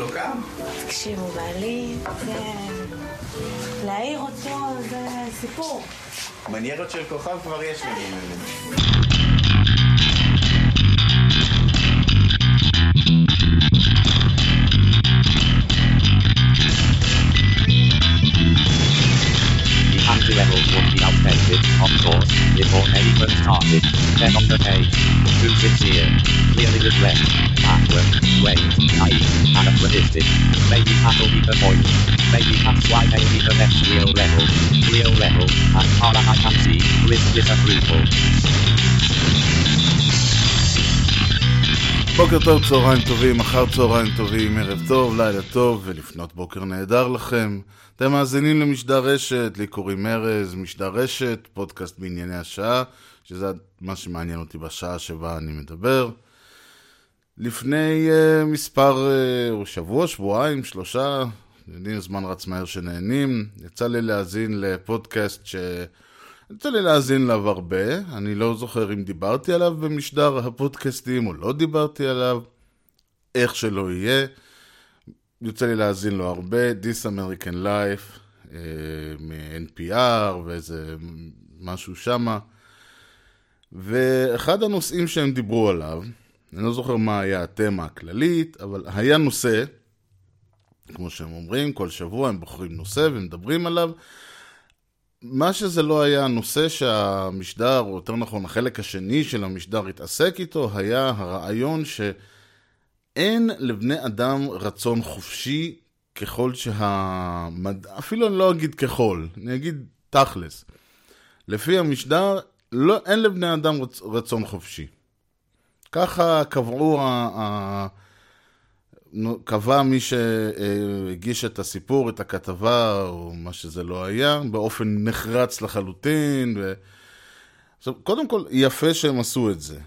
לא קם? תקשיבו, בעלי, זה... להעיר אותו זה סיפור. מניירות של כוכב כבר יש לנו. The levels would be outdated, of course, before anyone started. Then on the page, who sits here? Clearly the left, backward, weight, naive, anachronistic. Maybe that'll be the point. Maybe that's why they need the next real level. Real level, as far as I can see, with disapproval. בוקר טוב, צהריים טובים, אחר צהריים טובים, ערב טוב, לילה טוב ולפנות בוקר נהדר לכם. אתם מאזינים למשדר רשת, לי קוראים ארז, משדר רשת, פודקאסט בענייני השעה, שזה מה שמעניין אותי בשעה שבה אני מדבר. לפני שבועיים, שלושה, יודעים, זמן רץ מהר שנהנים, יצא לי להאזין לפודקאסט יצא לי להאזין עליו הרבה, אני לא זוכר אם דיברתי עליו במשדר הפודקאסטים או לא דיברתי עליו, איך שלא יהיה, יוצא לי להאזין לו הרבה, This American Life, מ-NPR ואיזה משהו שמה, ואחד הנושאים שהם דיברו עליו, אני לא זוכר מה היה התמה הכללית, אבל היה נושא, כמו שהם אומרים, כל שבוע הם בוחרים נושא ומדברים עליו, מה שזה לא היה הנושא שהמשדר, או יותר נכון החלק השני של המשדר התעסק איתו, היה הרעיון שאין לבני אדם רצון חופשי ככל שהמדע, אפילו אני לא אגיד ככל, אני אגיד תכלס. לפי המשדר, לא, אין לבני אדם רצון חופשי. ככה קבע מי שהגיש את הסיפור, את הכתבה, או מה שזה לא היה, באופן נחרץ לחלוטין. עכשיו, קודם כל, יפה שהם עשו את זה.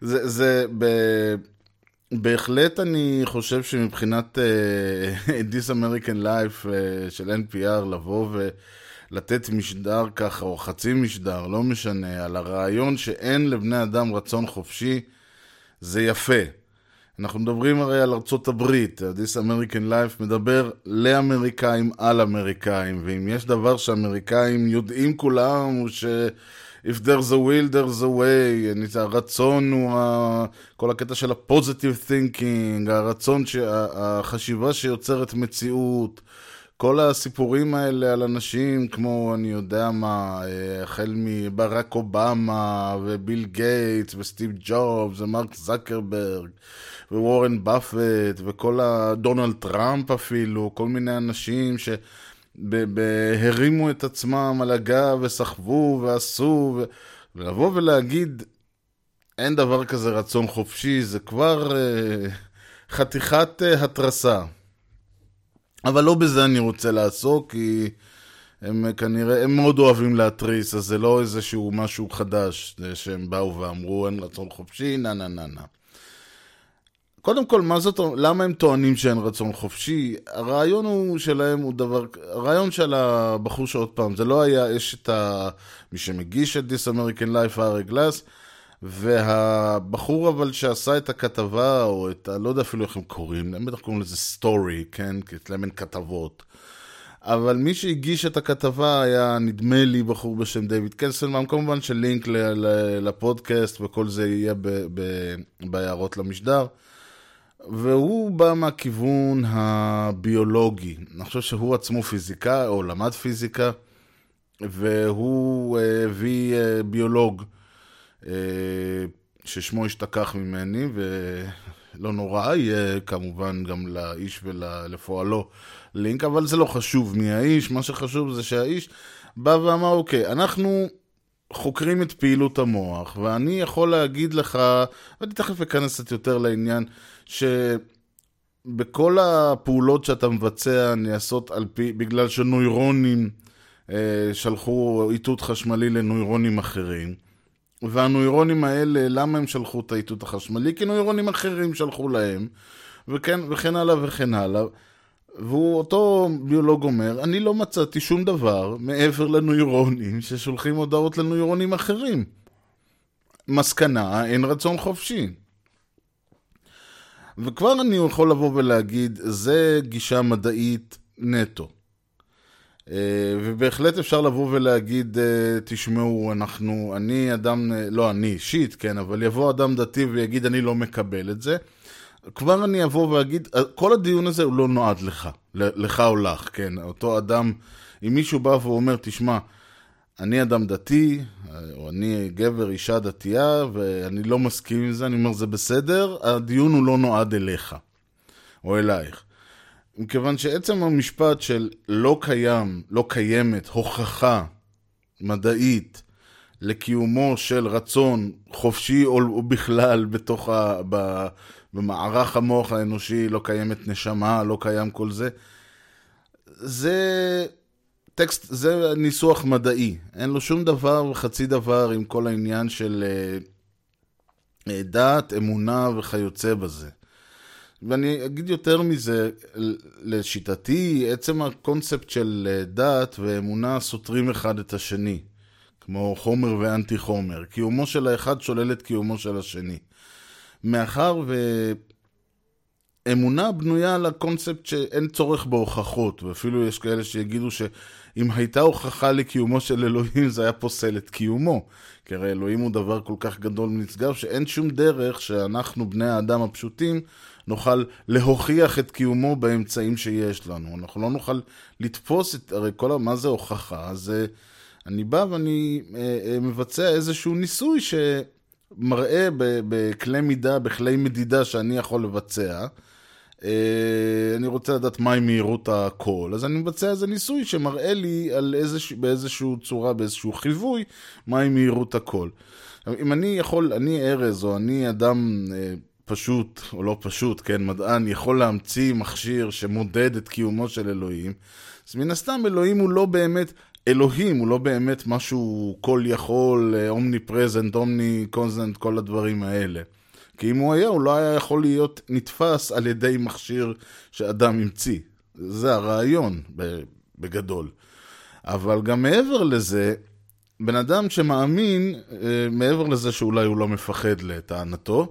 זה בהחלט אני חושב שמבחינת This American Life של NPR, לבוא ולתת משדר ככה, או חצי משדר, לא משנה, על הרעיון שאין לבני אדם רצון חופשי, זה יפה. אנחנו מדברים הרי על ארצות הברית, This American Life מדבר לאמריקאים על אמריקאים, ואם יש דבר שאמריקאים יודעים כולם, הוא ש- If there's a will, there's a way, הרצון הוא כל הקטע של ה-positive thinking, הרצון, החשיבה שיוצרת מציאות, כל הסיפורים האלה על אנשים, כמו אני יודע מה, החל מברק אובמה וביל גייטס וסטיב ג'ובס ומרק זקרברג ווורן באפט וכל הדונלד טראמפ אפילו, כל מיני אנשים שהרימו את עצמם על הגב וסחבו ועשו, ולבוא ולהגיד אין דבר כזה רצון חופשי, זה כבר חתיכת התרסה. אבל לא בזה אני רוצה לעסוק, כי הם כנראה, הם מאוד אוהבים להטריס, אז זה לא איזשהו משהו חדש, שהם באו ואמרו, אין רצון חופשי, נה. קודם כל, למה הם טוענים שאין רצון חופשי? הרעיון הוא שלהם הוא דבר, הרעיון של הבחור שעוד פעם, זה לא היה, יש את מי שמגיש את This American Life, Ira Glass, והבחור אבל שעשה את הכתבה, או את, לא יודע אפילו איך הם קוראים, הם בטח קוראים לזה סטורי, כן? כי אצלם אין כתבות. אבל מי שהגיש את הכתבה היה, נדמה לי, בחור בשם דיוויד קנסל, כמובן שלינק לפודקאסט וכל זה יהיה בהערות למשדר. והוא בא מהכיוון הביולוגי. אני חושב שהוא עצמו פיזיקה, או למד פיזיקה, והוא הביא ביולוג. ששמו השתכח ממני ולא נורא, יהיה כמובן גם לאיש ולפועלו לינק, אבל זה לא חשוב מי האיש, מה שחשוב זה שהאיש בא ואמר אוקיי, אנחנו חוקרים את פעילות המוח ואני יכול להגיד לך, ואני תכף אכנס את יותר לעניין, שבכל הפעולות שאתה מבצע נעשות על פי, בגלל שנוירונים שלחו איתות חשמלי לנוירונים אחרים, והנוירונים האלה, למה הם שלחו את האיתות החשמלי? כי נוירונים אחרים שלחו להם, וכן הלאה וכן הלאה. ואותו ביולוג אומר, אני לא מצאתי שום דבר מעבר לנוירונים ששולחים הודעות לנוירונים אחרים. מסקנה, אין רצון חופשי. וכבר אני יכול לבוא ולהגיד, זה גישה מדעית נטו. ובהחלט אפשר לבוא ולהגיד, תשמעו, אני אדם, לא אני אישית, כן, אבל יבוא אדם דתי ויגיד, אני לא מקבל את זה. כבר אני אבוא ואגיד, כל הדיון הזה הוא לא נועד לך, לך או לך, כן, אותו אדם, אם מישהו בא ואומר, תשמע, אני אדם דתי, או אני גבר, אישה דתייה, ואני לא מסכים עם זה, אני אומר, זה בסדר, הדיון הוא לא נועד אליך, או אלייך. מכיוון שעצם המשפט של לא קיימת, הוכחה מדעית, לקיומו של רצון חופשי או בכלל במערך המוח האנושי, לא קיימת נשמה, לא קיים כל זה, זה טקסט, זה ניסוח מדעי. אין לו שום דבר וחצי דבר עם כל העניין של דת, אמונה וכיוצא בזה. ואני אגיד יותר מזה, לשיטתי, עצם הקונספט של דת ואמונה סותרים אחד את השני, כמו חומר ואנטי חומר. קיומו של האחד שולל את קיומו של השני. מאחר ואמונה בנויה על הקונספט שאין צורך בהוכחות, ואפילו יש כאלה שיגידו שאם הייתה הוכחה לקיומו של אלוהים, זה היה פוסל את קיומו. כי הרי אלוהים הוא דבר כל כך גדול ונשגב, שאין שום דרך שאנחנו, בני האדם הפשוטים, נוכל להוכיח את קיומו באמצעים שיש לנו. אנחנו לא נוכל לתפוס את, הרי כל מה זה הוכחה, זה... אני בא ואני מבצע איזשהו ניסוי שמראה בכלי מידה, בכלי מדידה שאני יכול לבצע. אני רוצה לדעת מהי מהירות הכל, אז אני מבצע איזה ניסוי שמראה לי על באיזשהו צורה, באיזשהו חיווי, מהי מהירות הכל. אם אני יכול, אני ארז או אני אדם פשוט או לא פשוט, כן, מדען, יכול להמציא מכשיר שמודד את קיומו של אלוהים, אז מן הסתם אלוהים הוא לא באמת... אלוהים הוא לא באמת משהו כל יכול, omnipresent, omniconstant, כל הדברים האלה. כי אם הוא היה, הוא לא היה יכול להיות נתפס על ידי מכשיר שאדם המציא. זה הרעיון בגדול. אבל גם מעבר לזה, בן אדם שמאמין, מעבר לזה שאולי הוא לא מפחד לטענתו,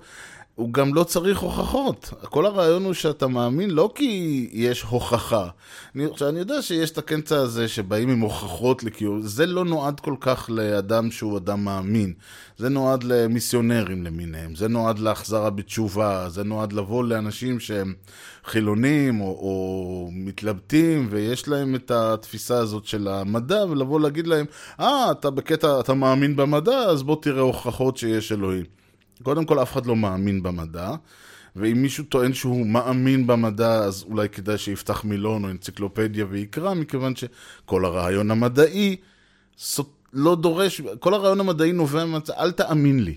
הוא גם לא צריך הוכחות. כל הרעיון הוא שאתה מאמין לא כי יש הוכחה. אני יודע שיש את הקנצה הזה שבאים עם הוכחות לקיום. זה לא נועד כל כך לאדם שהוא אדם מאמין. זה נועד למיסיונרים למיניהם. זה נועד להחזרה בתשובה. זה נועד לבוא לאנשים שהם חילונים או מתלבטים ויש להם את התפיסה הזאת של המדע ולבוא להגיד להם, אתה בקטע, אתה מאמין במדע, אז בוא תראה הוכחות שיש אלוהים. קודם כל, אף אחד לא מאמין במדע, ואם מישהו טוען שהוא מאמין במדע, אז אולי כדאי שיפתח מילון או אנציקלופדיה ויקרא, מכיוון שכל הרעיון המדעי לא דורש, כל הרעיון המדעי נובע, אל תאמין לי.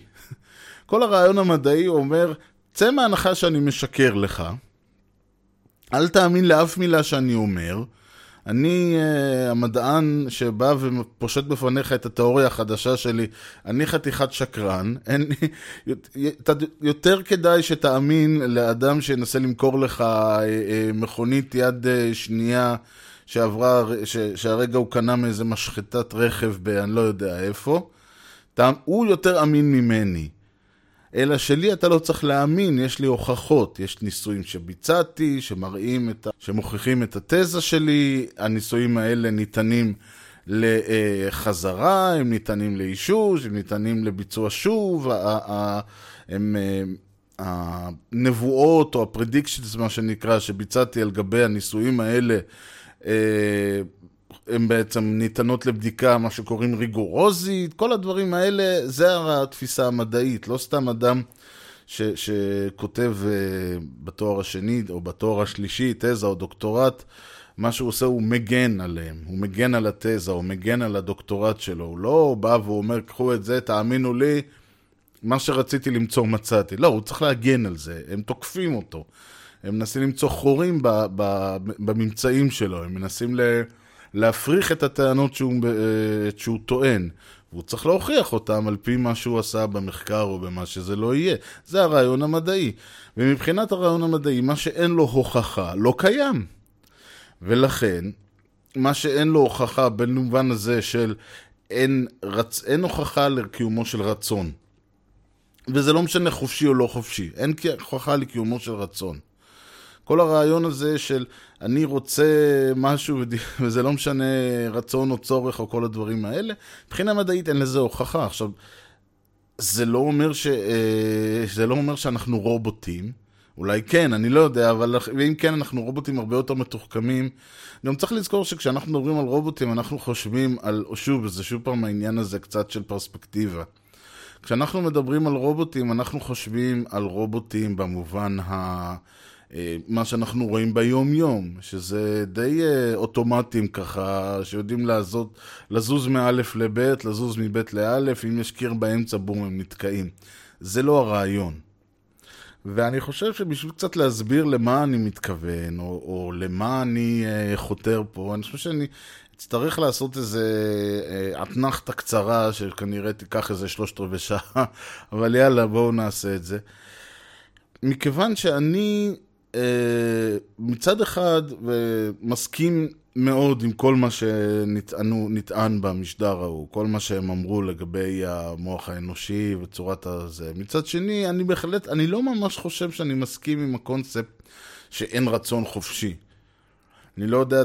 כל הרעיון המדעי אומר, צא מהנחה שאני משקר לך, אל תאמין לאף מילה שאני אומר, אני המדען שבא ופושט בפניך את התיאוריה החדשה שלי, אני חתיכת שקרן, יותר כדאי שתאמין לאדם שינסה למכור לך מכונית יד שנייה שהרגע הוא קנה מאיזה משחטת רכב אני לא יודע איפה, הוא יותר אמין ממני. אלא שלי אתה לא צריך להאמין, יש לי הוכחות, יש ניסויים שביצעתי, שמוכיחים את התזה שלי, הניסויים האלה ניתנים לחזרה, הם ניתנים לאישוש, הם ניתנים לביצוע שוב, הנבואות או הפרדיקשנס, מה שנקרא, שביצעתי על גבי הניסויים האלה, הם בעצם ניתנות לבדיקה, מה שקוראים ריגורוזית, כל הדברים האלה, זה התפיסה המדעית, לא סתם אדם שכותב בתואר השני או בתואר השלישי, תזה או דוקטורט, מה שהוא עושה הוא מגן עליהם, הוא מגן על התזה, הוא מגן על הדוקטורט שלו, הוא לא בא ואומר, קחו את זה, תאמינו לי, מה שרציתי למצוא מצאתי, לא, הוא צריך להגן על זה, הם תוקפים אותו, הם מנסים למצוא חורים בממצאים שלו, הם מנסים להפריך את הטענות שהוא טוען, והוא צריך להוכיח אותם על פי מה שהוא עשה במחקר או במה שזה לא יהיה. זה הרעיון המדעי. ומבחינת הרעיון המדעי, מה שאין לו הוכחה לא קיים. ולכן, מה שאין לו הוכחה במובן הזה של אין הוכחה לקיומו של רצון. וזה לא משנה חופשי או לא חופשי. אין כוחה לקיומו של רצון. כל הרעיון הזה של אני רוצה משהו וזה לא משנה רצון או צורך או כל הדברים האלה, מבחינה מדעית אין לזה הוכחה. עכשיו, זה לא אומר שאנחנו רובוטים. אולי כן, אני לא יודע, אבל אם כן אנחנו רובוטים הרבה יותר מתוחכמים. גם צריך לזכור שכשאנחנו מדברים על רובוטים, אנחנו חושבים על, שוב, זה שוב פעם העניין הזה קצת של פרספקטיבה. כשאנחנו מדברים על רובוטים, אנחנו חושבים על רובוטים במובן מה שאנחנו רואים ביום יום, שזה די אוטומטים ככה, שיודעים לזוז מאלף לבית, לזוז מבית לאלף, אם יש קיר באמצע בום הם נתקעים. זה לא הרעיון. ואני חושב שבשביל קצת להסביר למה אני מתכוון, או למה אני חותר פה, אני חושב שאני אצטרך לעשות איזה אתנחתה קצרה, שכנראה תיקח איזה 3/4 שעה, אבל יאללה, בואו נעשה את זה. מכיוון שאני מצד אחד מסכים מאוד עם כל מה שנטען במשדר ההוא, כל מה שהם אמרו לגבי המוח האנושי וצורת הזה. מצד שני, אני לא ממש חושב שאני מסכים עם הקונספט שאין רצון חופשי. אני לא יודע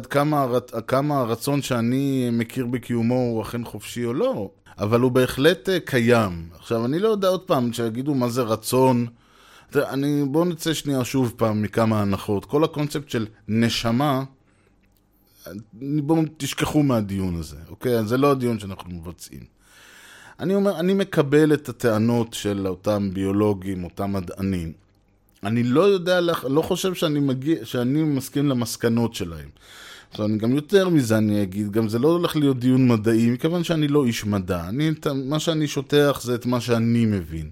כמה הרצון שאני מכיר בקיומו הוא אכן חופשי או לא, אבל הוא בהחלט קיים. עכשיו, אני לא יודע עוד פעם שיגידו מה זה רצון חופשי. בואו נצא שנייה שוב פעם מכמה הנחות. כל הקונספט של נשמה, בואו תשכחו מהדיון הזה, אוקיי? זה לא הדיון שאנחנו מבצעים. אני אומר, אני מקבל את הטענות של אותם ביולוגים, אותם מדענים. אני לא יודע, לא חושב שאני מסכים למסקנות שלהם. עכשיו, אני גם יותר מזה אני אגיד, גם זה לא הולך להיות דיון מדעי, מכיוון שאני לא איש מדע. מה שאני שותח זה את מה שאני מבין.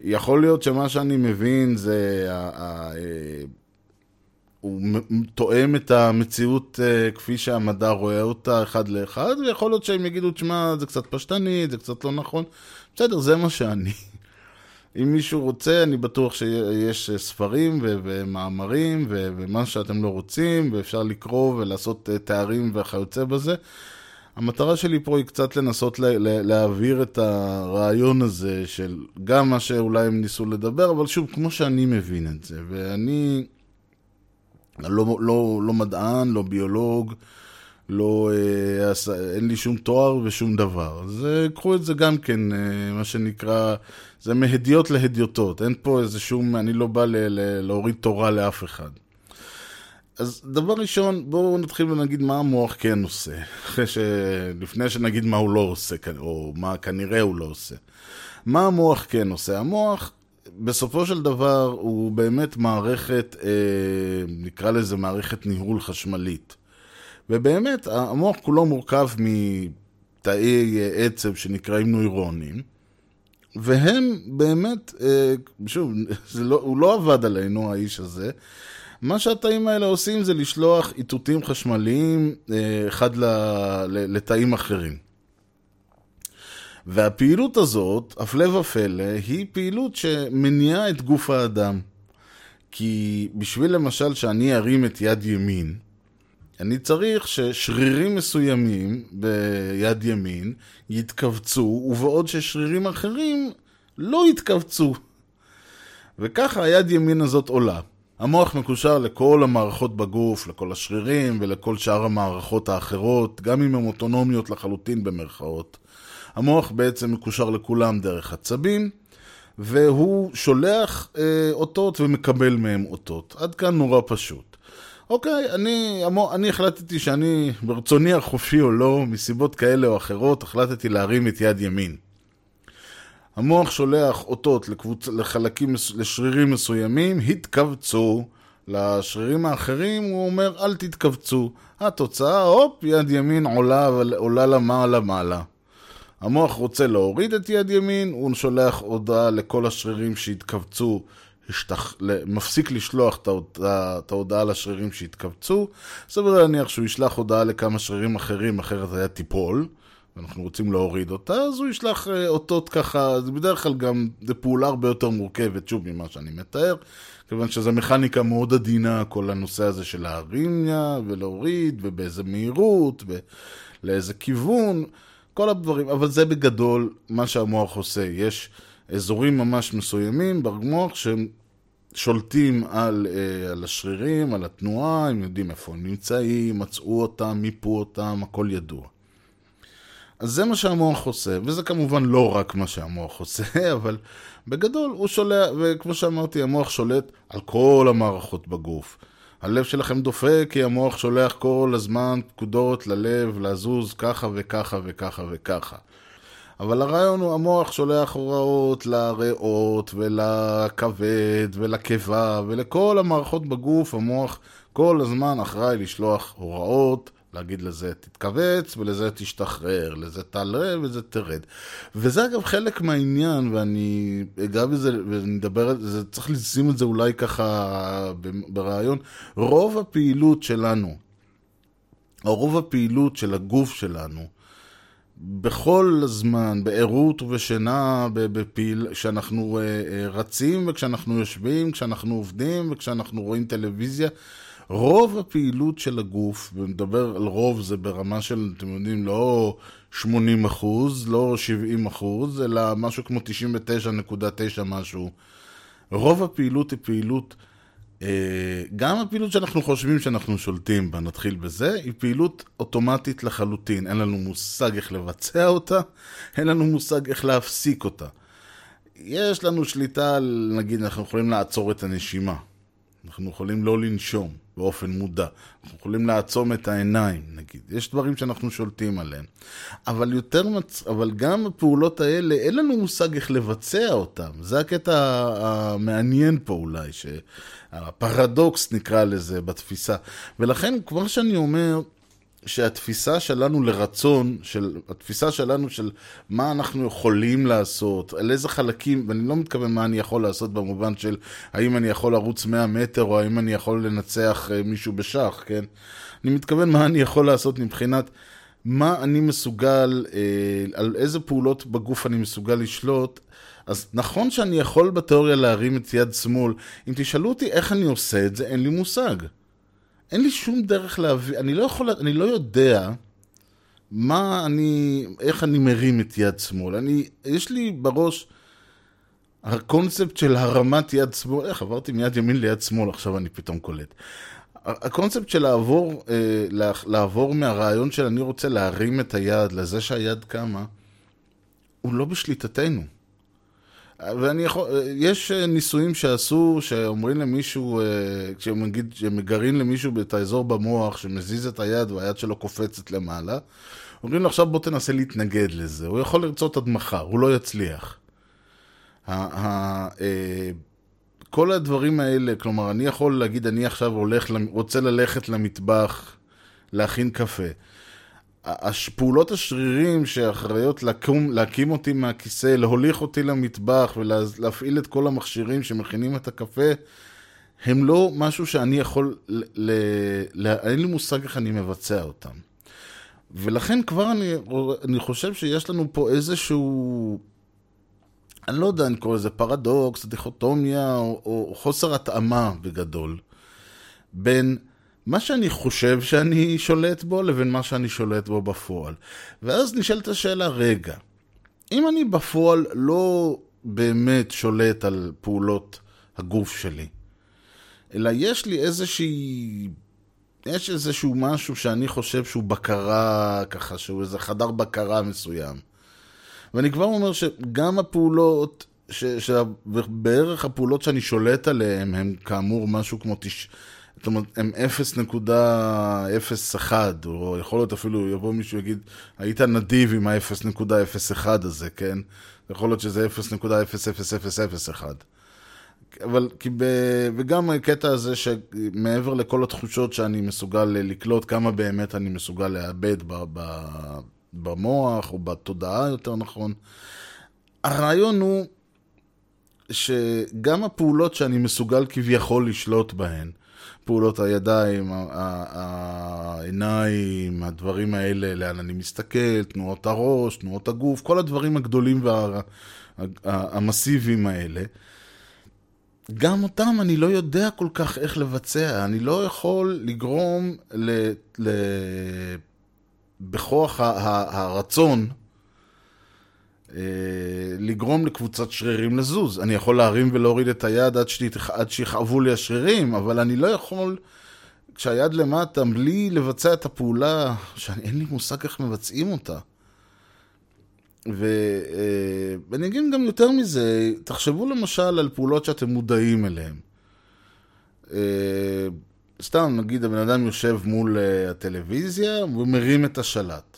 יכול להיות שמה שאני מבין זה הוא תואם את המציאות כפי שהמדע רואה אותה אחד לאחד, ויכול להיות שהם יגידו, תשמע, זה קצת פשטני, זה קצת לא נכון. בסדר, זה מה שאני. אם מישהו רוצה, אני בטוח שיש ספרים ומאמרים ומה שאתם לא רוצים, ואפשר לקרוא ולעשות תארים וכיוצא בזה. המטרה שלי פה היא קצת לנסות להעביר את הרעיון הזה של גם מה שאולי הם ניסו לדבר, אבל שוב, כמו שאני מבין את זה, ואני לא מדען, לא ביולוג, אין לי שום תואר ושום דבר. אז קחו את זה גם כן, מה שנקרא, זה מהדיות להדיותות, אין פה איזה שום, אני לא בא להוריד תורה לאף אחד. אז דבר ראשון, בואו נתחיל ונגיד מה המוח כן עושה, לפני שנגיד מה הוא לא עושה, או מה כנראה הוא לא עושה. מה המוח כן עושה? המוח, בסופו של דבר, הוא באמת מערכת, נקרא לזה מערכת ניהול חשמלית. ובאמת, המוח כולו מורכב מתאי עצב שנקראים נוירונים, והם באמת, שוב, הוא לא עבד עלינו, האיש הזה, מה שהתאים האלה עושים זה לשלוח איתותים חשמליים אחד לתאים אחרים. והפעילות הזאת, הפלא ופלא, היא פעילות שמניעה את גוף האדם. כי בשביל למשל שאני ארים את יד ימין, אני צריך ששרירים מסוימים ביד ימין יתכווצו, ובעוד ששרירים אחרים לא יתכווצו. וככה היד ימין הזאת עולה. המוח מקושר לכל המערכות בגוף, לכל השרירים ולכל שאר המערכות האחרות, גם אם הן אוטונומיות לחלוטין במרכאות. המוח בעצם מקושר לכולם דרך עצבים, והוא שולח אותות ומקבל מהם אותות. עד כאן נורא פשוט. אוקיי, אני החלטתי שאני ברצוני החופשי או לא, מסיבות כאלה או אחרות, החלטתי להרים את יד ימין. המוח שולח אותות לחלקים, לשרירים מסוימים, התכווצו. לשרירים האחרים הוא אומר, אל תתכווצו. התוצאה, הופ, יד ימין עולה למעלה. המוח רוצה להוריד את יד ימין, הוא שולח הודעה לכל השרירים שהתכווצו, מפסיק לשלוח את ההודעה לשרירים שהתכווצו. סביר להניח שהוא ישלח הודעה לכמה שרירים אחרים, אחרת היה טיפול. אנחנו רוצים להוריד אותה, אז הוא ישלח אותות ככה, זה בדרך כלל גם פעולה הרבה יותר מורכבת, שוב, ממה שאני מתאר, כיוון שזו מכניקה מאוד עדינה, כל הנושא הזה של להרימיה ולהוריד, ובאיזה מהירות, ולאיזה כיוון, כל הדברים, אבל זה בגדול מה שהמוח עושה, יש אזורים ממש מסוימים במוח שהם שולטים על השרירים, על התנועה, הם יודעים איפה הם נמצאים, מצאו אותם, מיפו אותם, הכל ידוע. אז זה מה שהמוח עושה, וזה כמובן לא רק מה שהמוח עושה, אבל בגדול הוא שולט, וכמו שאמרתי, המוח שולט על כל המערכות בגוף. הלב שלכם דופק כי המוח שולח כל הזמן פקודות ללב, לזוז ככה וככה וככה וככה. אבל הרעיון הוא המוח שולח הוראות לריאות ולכבד ולקיבה ולכל המערכות בגוף. המוח כל הזמן אחראי לשלוח הוראות, להגיד לזה תתכווץ ולזה תשתחרר, לזה תעלה וזה תרד. וזה אגב חלק מהעניין, ואני אגע בזה ונדבר על זה, צריך לשים את זה אולי ככה ברעיון. רוב הפעילות שלנו, או רוב הפעילות של הגוף שלנו, בכל הזמן, בעירות ובשינה, כשאנחנו רצים וכשאנחנו יושבים, כשאנחנו עובדים וכשאנחנו רואים טלוויזיה, רוב הפעילות של הגוף, ומדבר על רוב זה ברמה של, אתם יודעים, לא 80%, לא 70%, אלא משהו כמו 99.9 משהו. רוב הפעילות היא פעילות, גם הפעילות שאנחנו חושבים שאנחנו שולטים בה, נתחיל בזה, היא פעילות אוטומטית לחלוטין. אין לנו מושג איך לבצע אותה, אין לנו מושג איך להפסיק אותה. יש לנו שליטה, נגיד, אנחנו יכולים לעצור את הנשימה. אנחנו יכולים לא לנשום באופן מודע. אנחנו יכולים לעצום את העיניים, נגיד. יש דברים שאנחנו שולטים עליהם. אבל, אבל גם הפעולות האלה, אין לנו מושג איך לבצע אותם. זה הקטע המעניין פה אולי, הפרדוקס נקרא לזה בתפיסה. ולכן כבר שאני אומר שהתפיסה שלנו לרצון, התפיסה שלנו של מה אנחנו יכולים לעשות, על איזה חלקים, ואני לא מתכוון מה אני יכול לעשות במובן של האם אני יכול לרוץ 100 מטר, או האם אני יכול לנצח מישהו בשח, כן? אני מתכוון מה אני יכול לעשות מבחינת מה אני מסוגל, על איזה פעולות בגוף אני מסוגל לשלוט. אז נכון שאני יכול בתיאוריה להרים את יד שמאל, אם תשאלו אותי איך אני עושה את זה, אין לי מושג. אין לי שום דרך להביא, אני לא יודע איך אני מרים את יד שמאל. יש לי בראש הקונספט של הרמת יד שמאל, איך עברתי מיד ימין ליד שמאל, עכשיו אני פתאום קולט. הקונספט של לעבור מהרעיון של אני רוצה להרים את היד, לזה שהיד קמה, הוא לא בשליטתנו. יש ניסויים שעשו, שאומרים למישהו, כשמגרים למישהו את האזור במוח, שמזיז את היד והיד שלו קופצת למעלה, אומרים לו עכשיו בוא תנסה להתנגד לזה, הוא יכול לרצות עד מחר, הוא לא יצליח. כל הדברים האלה, כלומר אני יכול להגיד אני עכשיו רוצה ללכת למטבח, להכין קפה. פעולות השרירים שאחראיות להקים אותי מהכיסא, להוליך אותי למטבח ולהפעיל את כל המכשירים שמכינים את הקפה, הם לא משהו שאני יכול, אין לי מושג איך אני מבצע אותם. ולכן כבר אני חושב שיש לנו פה איזשהו, אני לא יודע, אני קורא לזה פרדוקס, דיכוטומיה או חוסר התאמה בגדול, בין מה שאני חושב שאני שולט בו, לבין מה שאני שולט בו בפועל. ואז נשאלת השאלה, רגע, אם אני בפועל לא באמת שולט על פעולות הגוף שלי, אלא יש לי איזשהו משהו שאני חושב שהוא בקרה, ככה שהוא איזה חדר בקרה מסוים. ואני כבר אומר שגם הפעולות, שבערך הפעולות שאני שולט עליהן, הם כאמור משהו כמו זאת אומרת, הם 0.01, או יכול להיות אפילו, יבוא מישהו יגיד, היית נדיב עם ה-0.01 הזה, כן? יכול להיות שזה 0.00001. אבל וגם הקטע הזה שמעבר לכל התחושות שאני מסוגל לקלוט, כמה באמת אני מסוגל לאבד במוח, או בתודעה יותר נכון. הרעיון הוא שגם הפעולות שאני מסוגל כביכול לשלוט בהן, פעולות הידיים, העיניים, הדברים האלה, לאן אני מסתכל, תנועות הראש, תנועות הגוף, כל הדברים הגדולים והמסיביים האלה. גם אותם אני לא יודע כל כך איך לבצע. אני לא יכול לגרום בכוח הרצון לגרום לקבוצת שרירים לזוז. אני יכול להרים ולהוריד את היד עד שיחאבו לי השרירים, אבל אני לא יכול, כשהיד למטה, בלי לבצע את הפעולה, שאין לי מושג איך מבצעים אותה. ואני אגיד גם יותר מזה, תחשבו למשל על פעולות שאתם מודעים אליהן. סתם, נגיד, הבן אדם יושב מול הטלוויזיה ומרים את השלט.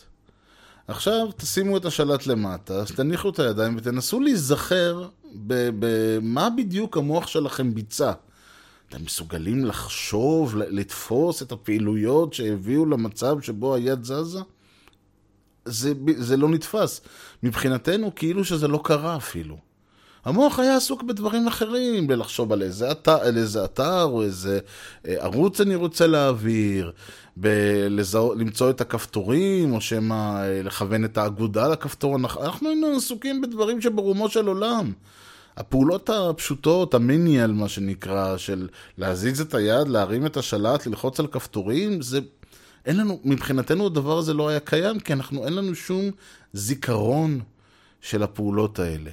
עכשיו תשימו את השלט למטה, אז תניחו את הידיים ותנסו להיזכר במה בדיוק המוח שלכם ביצע. אתם מסוגלים לחשוב, לתפוס את הפעילויות שהביאו למצב שבו היד זזה? זה לא נתפס. מבחינתנו כאילו שזה לא קרה אפילו. המוח היה עסוק בדברים אחרים, בלחשוב על איזה אתר או איזה ערוץ אני רוצה להעביר, למצוא את הכפתורים או שמה לכוון את האגודה לכפתור. אנחנו היינו עסוקים בדברים שברומו של עולם. הפעולות הפשוטות, המיניאל מה שנקרא, של להזיז את היד, להרים את השלט, ללחוץ על כפתורים, זה אין לנו, מבחינתנו הדבר הזה לא היה קיים, כי אנחנו אין לנו שום זיכרון של הפעולות האלה.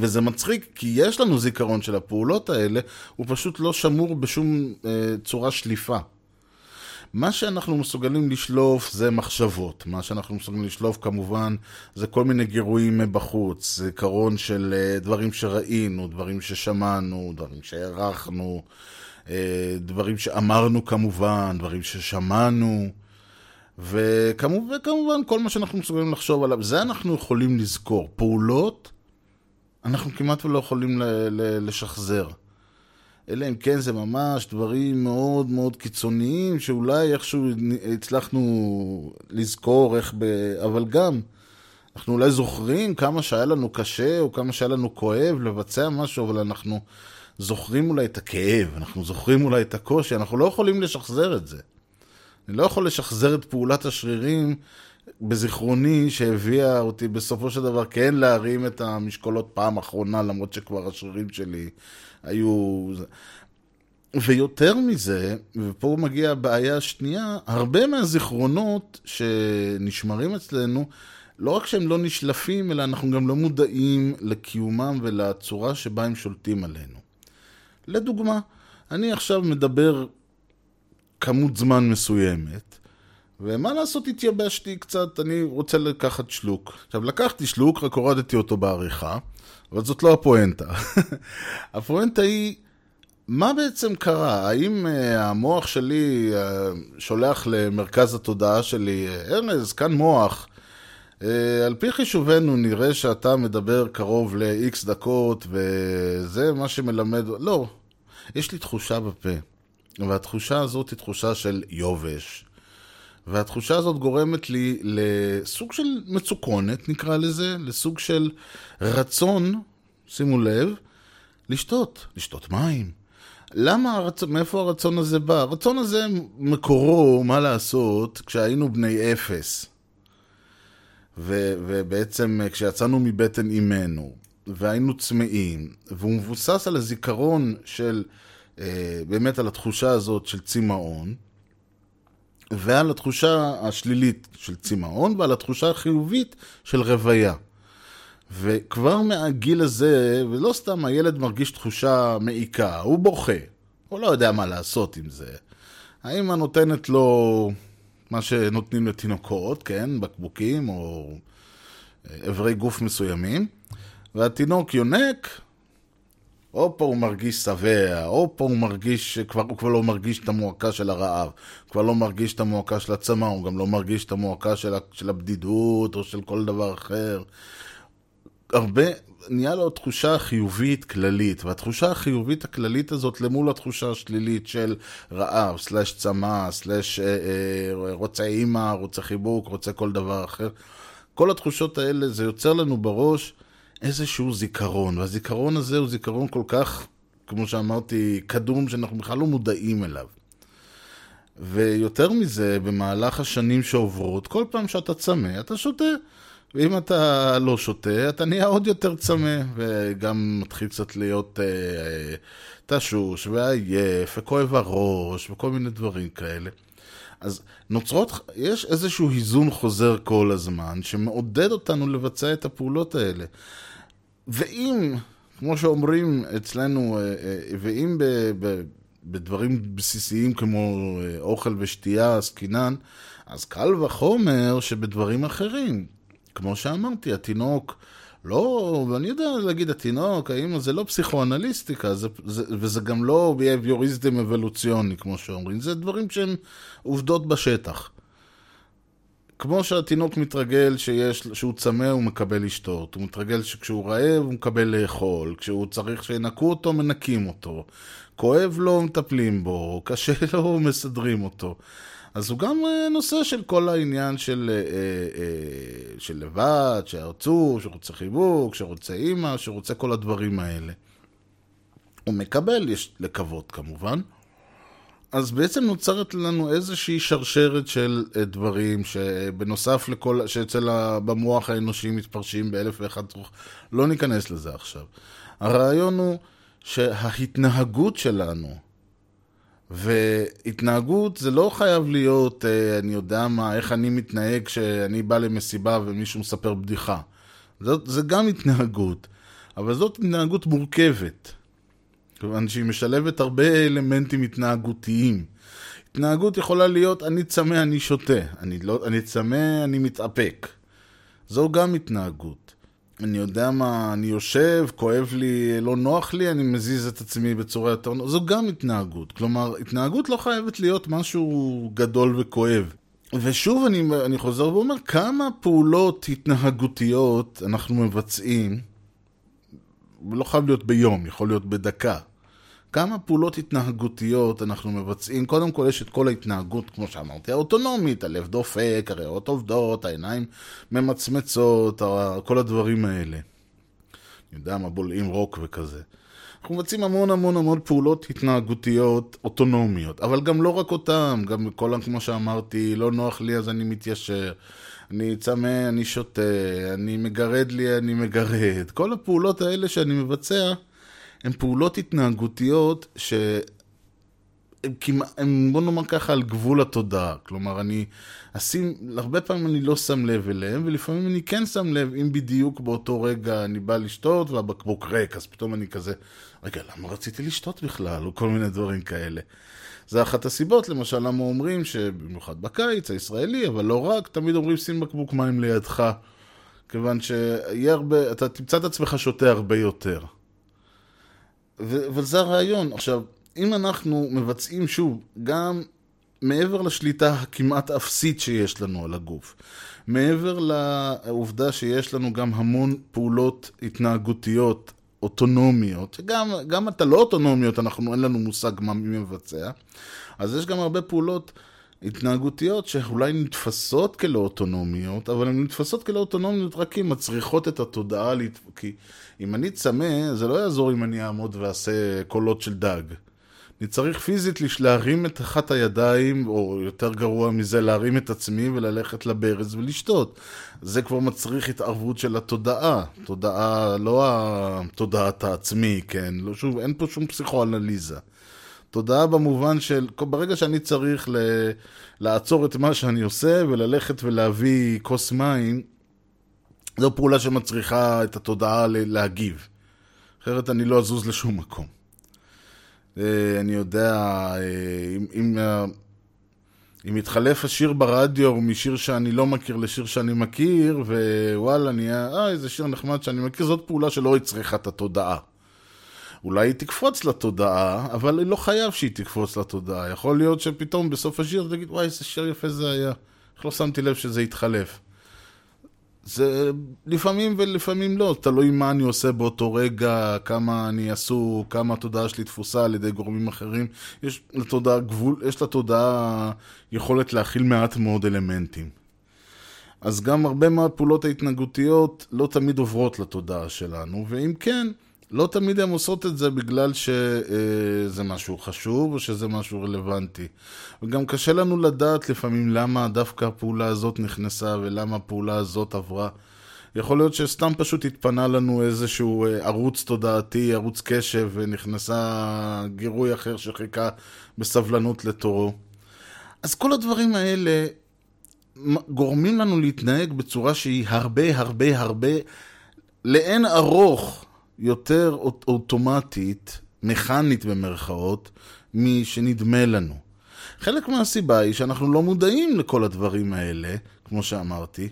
וזה מצחיק, כי יש לנו זיכרון של הפעולות האלה, הוא פשוט לא שמור בשום צורה שליפה. מה שאנחנו מסוגלים לשלוף זה מחשבות. מה שאנחנו מסוגלים לשלוף כמובן זה כל מיני גירויים מבחוץ, זיכרון של דברים שראינו, דברים ששמענו, דברים שערכנו, דברים שאמרנו כמובן, דברים ששמענו, וכמובן כל מה שאנחנו מסוגלים לחשוב עליו, זה אנחנו יכולים לזכור. פעולות אנחנו כמעט ולא יכולים לשחזר. אלא אם כן זה ממש דברים מאוד מאוד קיצוניים, שאולי איכשהו הצלחנו לזכור איך אבל גם, אנחנו אולי זוכרים כמה שהיה לנו קשה, או כמה שהיה לנו כואב לבצע משהו, אבל אנחנו זוכרים אולי את הכאב, אנחנו זוכרים אולי את הקושי, אנחנו לא יכולים לשחזר את זה. אני לא יכול לשחזר את פעולת השרירים בזיכרוני שהביאה אותי בסופו של דבר כן להרים את המשקולות פעם אחרונה, למרות שכבר השרירים שלי היו... ויותר מזה, ופה מגיעה הבעיה השנייה, הרבה מהזיכרונות שנשמרים אצלנו, לא רק שהם לא נשלפים, אלא אנחנו גם לא מודעים לקיומם ולצורה שבה הם שולטים עלינו. לדוגמה, אני עכשיו מדבר כמות זמן מסוימת, ומה לעשות, התייבשתי קצת, אני רוצה לקחת שלוק. עכשיו, לקחתי שלוק, רק הורדתי אותו בעריכה, אבל זאת לא הפואנטה. הפואנטה היא, מה בעצם קרה? האם המוח שלי שולח למרכז התודעה שלי, ארז, כאן מוח, על פי חישובנו נראה שאתה מדבר קרוב ל-X דקות, וזה מה שמלמד... לא, יש לי תחושה בפה, והתחושה הזאת היא תחושה של יובש. והתחושה הזאת גורמת לי לסוג של מצוקונת, נקרא לזה, לסוג של רצון, שימו לב, לשתות מים. למה הרצון, מאיפה הרצון הזה בא? הרצון הזה מקורו, מה לעשות, כשהיינו בני אפס. ובעצם כשיצאנו מבטן אימנו, והיינו צמאים, והוא מבוסס על הזיכרון של, באמת על התחושה הזאת של צמאון, ועל התחושה השלילית של צמאון, ועל התחושה החיובית של רוויה. וכבר מהגיל הזה, ולא סתם הילד מרגיש תחושה מעיקה, הוא בוכה, הוא לא יודע מה לעשות עם זה. האמא נותנת לו מה שנותנים לתינוקות, כן, בקבוקים או עברי גוף מסוימים, והתינוק יונק, או פה הוא מרגיש סבע, או פה הוא מרגיש, הוא כבר לא מרגיש את המועקה של הרעב, הוא כבר לא מרגיש את המועקה של הצמא, הוא גם לא מרגיש את המועקה של הבדידות או של כל דבר אחר. הרבה, נהיה לו תחושה חיובית כללית, והתחושה החיובית הכללית הזאת למול התחושה השלילית של רעב, סלש צמא, סלש רוצה אימא, רוצה חיבוק, רוצה כל דבר אחר. כל התחושות האלה, זה יוצר לנו בראש איזשהו זיכרון, והזיכרון הזה הוא זיכרון כל כך, כמו שאמרתי, קדום, שאנחנו בכלל לא מודעים אליו. ויותר מזה, במהלך השנים שעוברות, כל פעם שאתה צמא, אתה שותה. ואם אתה לא שותה, אתה נהיה עוד יותר צמא, וגם מתחיל קצת להיות תשוש ועייף וכואב הראש וכל מיני דברים כאלה. אז נוצרות, יש איזשהו היזון חוזר כל הזמן, שמעודד אותנו לבצע את הפעולות האלה. ואם, כמו שאומרים אצלנו, ואם בדברים בסיסיים כמו אוכל ושתייה, הסקינן, אז קל וחומר שבדברים אחרים. כמו שאמרתי, התינוק, לא, ואני יודע להגיד, התינוק, האמא, זה לא פסיכואנליסטיקה, וזה גם לא ביהביוריזם אבולוציוני, כמו שאומרים. זה דברים שהם עובדות בשטח. כמו שהתינוק מתרגל שהוא צמא, הוא מקבל לשתות. הוא מתרגל שכשהוא רעב, הוא מקבל לאכול. כשהוא צריך שינקו אותו, מנקים אותו. כואב לו, מטפלים בו. קשה לו, מסדרים אותו. אז הוא גם נושא של כל העניין של לבד, שהרצו, שרוצה חיבוק, שרוצה אימא, שרוצה כל הדברים האלה. הוא מקבל, יש לקוות כמובן. אז בעצם נוצרת לנו איזושהי שרשרת של דברים שבנוסף לכל, במוח האנושי מתפרשים באלף ואחד, לא ניכנס לזה עכשיו. הרעיון הוא שההתנהגות שלנו, והתנהגות זה לא חייב להיות, אני יודע מה, איך אני מתנהג כשאני בא למסיבה ומישהו מספר בדיחה. זה גם התנהגות, אבל זאת התנהגות מורכבת. כיוון שהיא משלבת הרבה אלמנטים התנהגותיים. התנהגות יכולה להיות, אני צמא, אני שותה. אני צמא, אני מתאפק. זו גם התנהגות. אני יודע מה, אני יושב, כואב לי, לא נוח לי, אני מזיז את עצמי בצורה יותר נוח. זו גם התנהגות. כלומר, התנהגות לא חייבת להיות משהו גדול וכואב. ושוב, אני חוזר ואומר, כמה פעולות התנהגותיות אנחנו מבצעים, לא חייב להיות ביום, יכול להיות בדקה. כמה פעולות התנהגותיות אנחנו מבצעים? קודם כל יש את כל ההתנהגות, כמו שאמרתי, האוטונומית, הלב דופק, הריאות עובדות, העיניים ממצמצות, כל הדברים האלה. אני יודע מה, בולעים רוק וכזה. אנחנו מבצעים המון המון המון פעולות התנהגותיות אוטונומיות, אבל גם לא רק אותם, גם כל כך כמו שאמרתי, לא נוח לי אז אני מתיישר. אני צמא, אני שותה, אני מגרד לי, אני מגרד. כל הפעולות האלה שאני מבצע, הן פעולות התנהגותיות שהן, בוא נאמר ככה, על גבול התודעה. כלומר, הרבה פעמים אני לא שם לב אליהם, ולפעמים אני כן שם לב, אם בדיוק באותו רגע אני בא לשתות, והבקבוק ריק, אז פתאום אני כזה, רגע, למה רציתי לשתות בכלל? או כל מיני דברים כאלה. זה אחת הסיבות, למשל, למה אומרים שבמיוחד בקיץ הישראלי, אבל לא רק, תמיד אומרים שים בקבוק מים לידך, כיוון אתה תמצא את עצמך שותה הרבה יותר. אבל זה הרעיון. עכשיו, אם אנחנו מבצעים שוב, גם מעבר לשליטה הכמעט אפסית שיש לנו על הגוף, מעבר לעובדה שיש לנו גם המון פעולות התנהגותיות, אוטונומיות, שגם אתה לא אוטונומיות, אין לנו מושג מה מבצע, אז יש גם הרבה פעולות התנהגותיות שאולי נתפסות כלא אוטונומיות, אבל הן נתפסות כלא אוטונומיות רק כי מצריכות את התודעה, כי אם אני צמא, זה לא יעזור אם אני אעמוד ועשה קולות של דג. אני צריך פיזית להרים את אחת הידיים, או יותר גרוע מזה, להרים את עצמי וללכת לברז ולשתות. זה כבר מצריך התערבות של התודעה. תודעה, לא התודעת העצמי, כן? לא, שוב, אין פה שום פסיכואנליזה. תודעה במובן של, ברגע שאני צריך לעצור את מה שאני עושה וללכת ולהביא כוס מים, זו פעולה שמצריכה את התודעה להגיב. אחרת אני לא אזוז לשום מקום. אני יודע, אם מתחלף השיר ברדיו משיר שאני לא מכיר לשיר שאני מכיר, ווואלה, איזה שיר נחמד שאני מכיר, זאת פעולה שלא הצריכה את התודעה. אולי היא תקפוץ לתודעה, אבל היא לא חייב שהיא תקפוץ לתודעה. יכול להיות שפתאום בסוף השיר תגיד, וואי, איזה שיר יפה זה היה. איך לא שמתי לב שזה התחלף. זה לפעמים ולפעמים לא, תלוי מה אני עושה באותו רגע, כמה אני עשו, כמה התודעה שלי תפוסה על ידי גורמים אחרים. יש לתודעה יכולת להכיל מעט מאוד אלמנטים. אז גם הרבה מהפעולות ההתנהגותיות לא תמיד עוברות לתודעה שלנו, ואם כן, לא תמיד הם עושות את זה בגלל שזה משהו חשוב או שזה משהו רלוונטי. וגם קשה לנו לדעת לפעמים למה דווקא הפעולה הזאת נכנסה ולמה הפעולה הזאת עברה. יכול להיות שסתם פשוט התפנה לנו איזשהו ערוץ תודעתי, ערוץ קשב, ונכנסה גירוי אחר שחיכה בסבלנות לתורו. אז כל הדברים האלה גורמים לנו להתנהג בצורה שהיא הרבה הרבה הרבה לאין ארוך יותר אוטומטית, מכנית במרכאות, משנדמה לנו. חלק מהסיבה היא שאנחנו לא מודעים לכל הדברים האלה, כמו שאמרתי,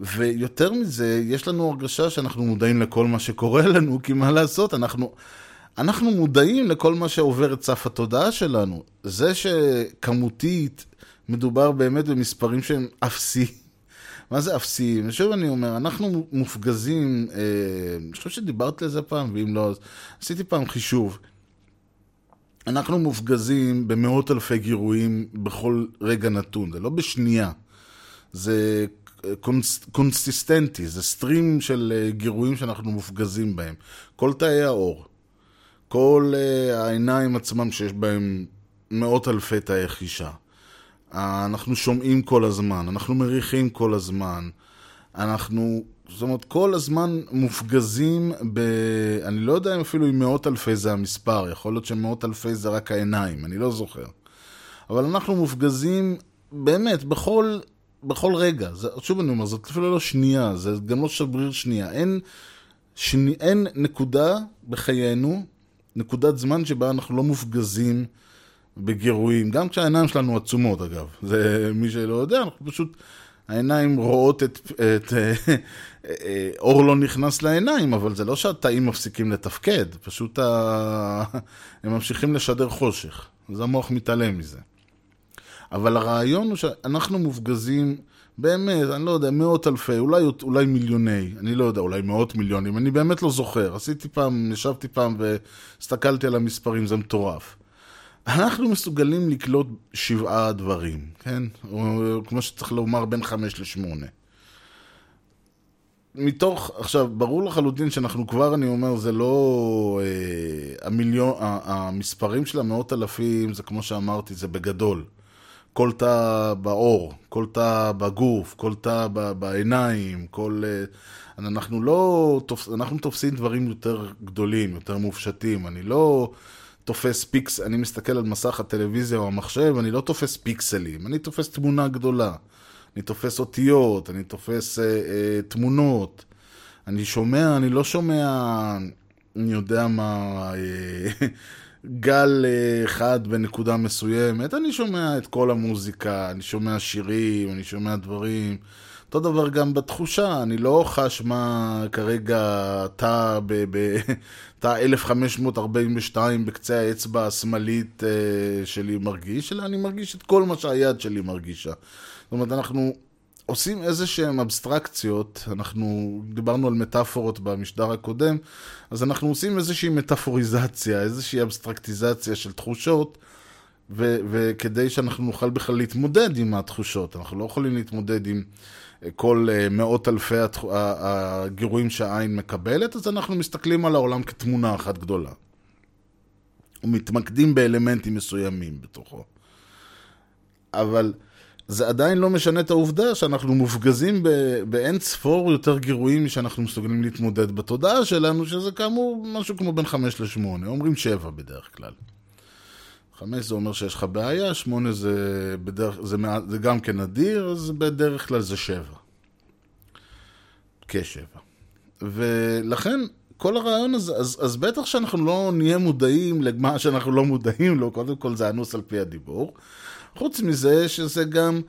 ויותר מזה, יש לנו הרגשה שאנחנו מודעים לכל מה שקורה לנו, כי מה לעשות? אנחנו מודעים לכל מה שעובר את סף התודעה שלנו. זה שכמותית מדובר באמת במספרים שהם אפסיים. מה זה אפסיים? שוב אני אומר, אנחנו מופגזים, אני חושב שדיברת לזה פעם, ואם לא, אז עשיתי פעם חישוב. אנחנו מופגזים במאות אלפי גירויים בכל רגע נתון, זה לא בשנייה. זה קונסיסטנטי, זה סטרים של גירויים שאנחנו מופגזים בהם. כל תאי האור, כל העיניים עצמם שיש בהם מאות אלפי תאי חישה. אנחנו שומעים כל הזמן, אנחנו מריחים כל הזמן, אנחנו, זאת אומרת, כל הזמן מופגזים אני לא יודע אפילו אם מאות אלפי זה המספר, יכול להיות שמאות אלפי זה רק העיניים, אני לא זוכר. אבל אנחנו מופגזים באמת בכל רגע. שוב אני אומר, זאת אפילו לא שנייה, זה גם לא שבריר שנייה. אין נקודה בחיינו, נקודת זמן שבה אנחנו לא מופגזים בגירויים, גם כשהעיניים שלנו עצומות אגב, זה מי שלא יודע, אנחנו פשוט, העיניים רואות את אור לא נכנס לעיניים, אבל זה לא שהתאים מפסיקים לתפקד, פשוט הם ממשיכים לשדר חושך, אז המוח מתעלם מזה. אבל הרעיון הוא שאנחנו מופגזים באמת, אני לא יודע, מאות אלפי, אולי מיליוני, אני לא יודע, אולי מאות מיליונים, אני באמת לא זוכר, ישבתי פעם והסתכלתי על המספרים, זה מטורף. אנחנו מסוגלים לקלוט 7 דברים, כן? או כמו שצריך לומר, בין 5 ל-8. מתוך, עכשיו, ברור לחלוטין שאנחנו כבר, אני אומר, זה לא המספרים של המאות אלפים, זה כמו שאמרתי, זה בגדול. כל תא באור, כל תא בגוף, כל תא בעיניים, אנחנו תופסים דברים יותר גדולים, יותר מופשטים, אני לא תופס פיקסלים, אני מסתכל על מסך הטלוויזיה או המחשב, אני לא תופס פיקסלים, אני תופס תמונה גדולה, אני תופס אותיות, אני תופס תמונות, אני שומע, אני לא שומע, אני יודע מה, גל אחד בנקודה מסוימת, אני שומע את כל המוזיקה, אני שומע שירים, אני שומע דברים, אותו דבר גם בתחושה, אני לא חש מה כרגע תא 1542 בקצה האצבע השמאלית שלי מרגיש, אלא אני מרגיש את כל מה שהיד שלי מרגישה. זאת אומרת, אנחנו עושים איזה שהם אבסטרקציות, אנחנו דיברנו על מטאפורות במשדר הקודם, אז אנחנו עושים איזושהי מטאפוריזציה, איזושהי אבסטרקטיזציה של תחושות, וכדי שאנחנו נוכל בכלל להתמודד עם התחושות, אנחנו לא יכולים להתמודד עם כל מאות אלפי הגירויים שהעין מקבלת, אז אנחנו מסתכלים על העולם כתמונה אחת גדולה. ומתמקדים באלמנטים מסוימים בתוכו. אבל זה עדיין לא משנה את העובדה שאנחנו מופגזים באין ספור יותר גירויים שאנחנו מסוגלים להתמודד בתודעה שלנו, שזה כאמור משהו כמו בין 5 ל-8, אומרים 7 בדרך כלל. 5 זה אומר שיש לך בעיה, 8 זה גם כן נדיר, אז בדרך כלל זה 7. כ-7. ולכן, כל הרעיון הזה, אז בטח שאנחנו לא נהיה מודעים למה שאנחנו לא מודעים לו, קודם כל זה אנוס על פי הדיבור. חוץ מזה שזה גם,